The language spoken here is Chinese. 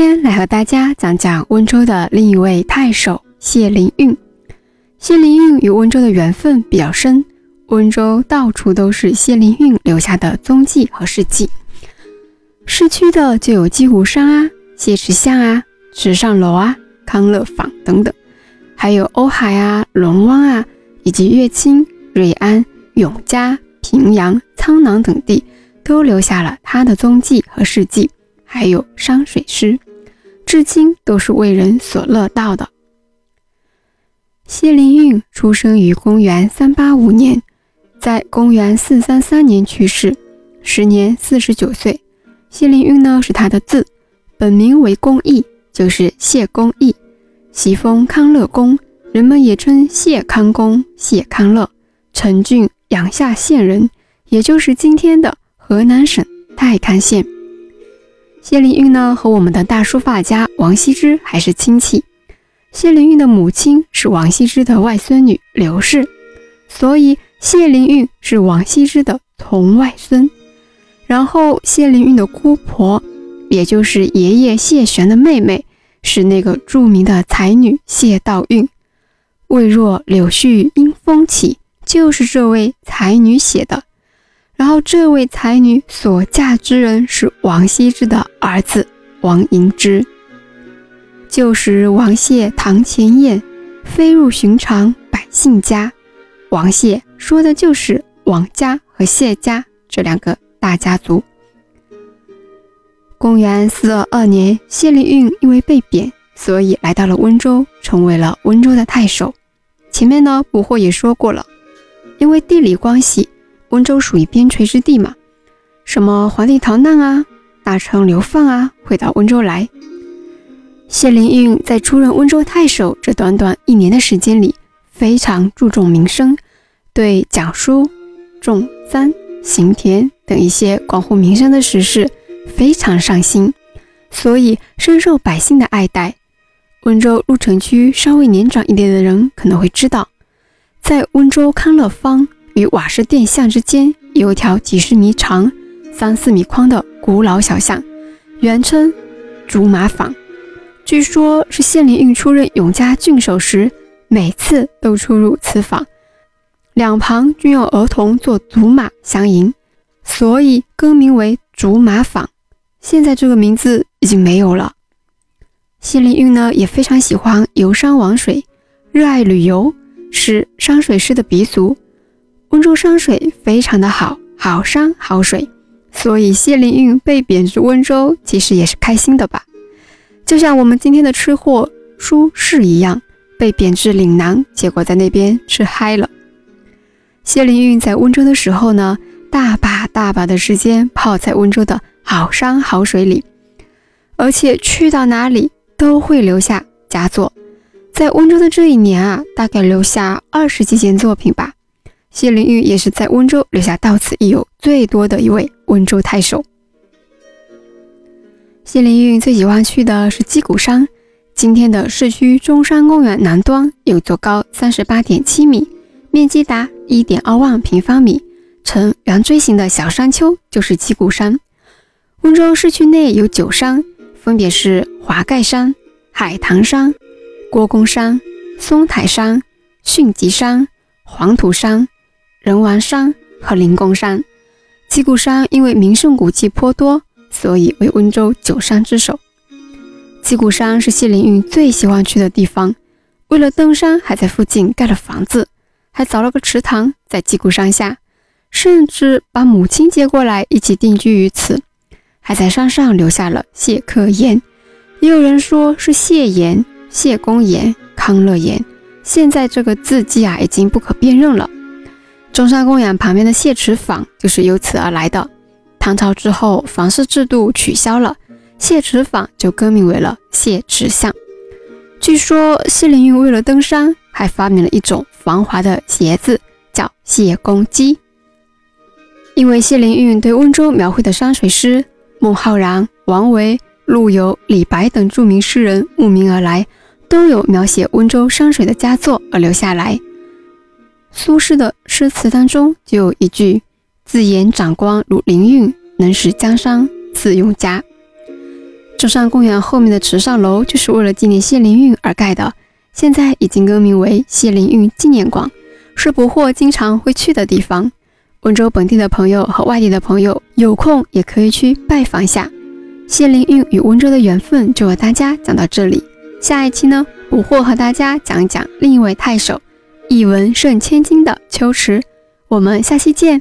天来和大家讲讲温州的另一位太守谢灵运。谢灵运与温州的缘分比较深，温州到处都是谢灵运留下的踪迹和事迹。市区的就有鸡湖山啊、谢池巷啊、池上楼啊、康乐坊等等，还有瓯海啊、龙湾啊，以及乐清、瑞安、永嘉、平阳、苍南等地都留下了他的踪迹和事迹，还有山水诗，至今都是为人所乐道的。谢灵运出生于公元385年，在公元433年去世，时年49岁。谢灵运呢是他的字，本名为公义，就是谢公义，袭封康乐公，人们也称谢康公、谢康乐，陈郡阳夏县人，也就是今天的河南省太康县。谢灵运呢和我们的大书法家王羲之还是亲戚。谢灵运的母亲是王羲之的外孙女刘氏，所以谢灵运是王羲之的同外孙。然后谢灵运的姑婆，也就是爷爷谢玄的妹妹，是那个著名的才女谢道韫。未若柳絮因风起，就是这位才女写的。然后这位才女所嫁之人是王羲之的儿子王银之。旧时王谢堂前燕，飞入寻常百姓家。王谢说的就是王家和谢家这两个大家族。公元422年，谢灵运因为被贬，所以来到了温州，成为了温州的太守。前面呢，不惑也说过了，因为地理关系，温州属于边陲之地嘛，什么皇帝逃难啊、大臣流放啊，会到温州来。谢灵运在出任温州太守这短短一年的时间里，非常注重民生，对讲书、种桑、行田等一些关乎民生的时事非常上心，所以深受百姓的爱戴。温州鹿城区稍微年长一点的人可能会知道，在温州康乐坊与瓦市店巷之间有一条几十米长、3-4米宽的古老小巷，原称竹马坊。据说是谢灵运出任永嘉郡守时，每次都出入此坊，两旁均有儿童做竹马相迎，所以更名为竹马坊。现在这个名字已经没有了。谢灵运呢也非常喜欢游山玩水，热爱旅游，是山水诗的鼻祖。温州山水非常的好，好山好水，所以谢灵运被贬至温州，其实也是开心的吧。就像我们今天的吃货苏轼一样，被贬至岭南，结果在那边吃嗨了。谢灵运在温州的时候呢，大把的时间泡在温州的好山好水里，而且去到哪里都会留下佳作。在温州的这一年啊，大概留下20几件作品吧。谢灵运也是在温州留下到此一游最多的一位温州太守。谢灵运最喜欢去的是鸡谷山，今天的市区中山公园南端有座高 38.7 米，面积达 1.2 万平方米，呈圆锥形的小山丘就是鸡谷山。温州市区内有9山，分别是华盖山、海棠山、郭公山、松台山、巽极山、黄土山、人王山和灵公山。鸡谷山因为名胜古迹颇多，所以为温州9山之首。鸡谷山是谢灵运最喜欢去的地方，为了登山还在附近盖了房子，还凿了个池塘在鸡谷山下，甚至把母亲接过来一起定居于此，还在山上留下了谢客岩，也有人说是谢岩、谢公岩、康乐岩，现在这个字迹啊已经不可辨认了。中山公园旁边的谢池坊就是由此而来的。唐朝之后坊市制度取消了，谢池坊就更名为了谢池巷。据说谢灵运为了登山还发明了一种防滑的鞋子叫谢公屐。因为谢灵运对温州描绘的山水诗，孟浩然、王维、陆游、李白等著名诗人慕名而来，都有描写温州山水的佳作而留下来。苏轼的诗词当中就有一句，自言长光如灵运，能识江山似用家。这树上公园后面的池上楼就是为了纪念谢灵运而盖的，现在已经更名为谢灵运纪念馆，是博获经常会去的地方。温州本地的朋友和外地的朋友有空也可以去拜访一下。谢灵运与温州的缘分就和大家讲到这里，下一期呢，博获和大家讲一讲另一位太守一文胜千金的秋池，我们下期见。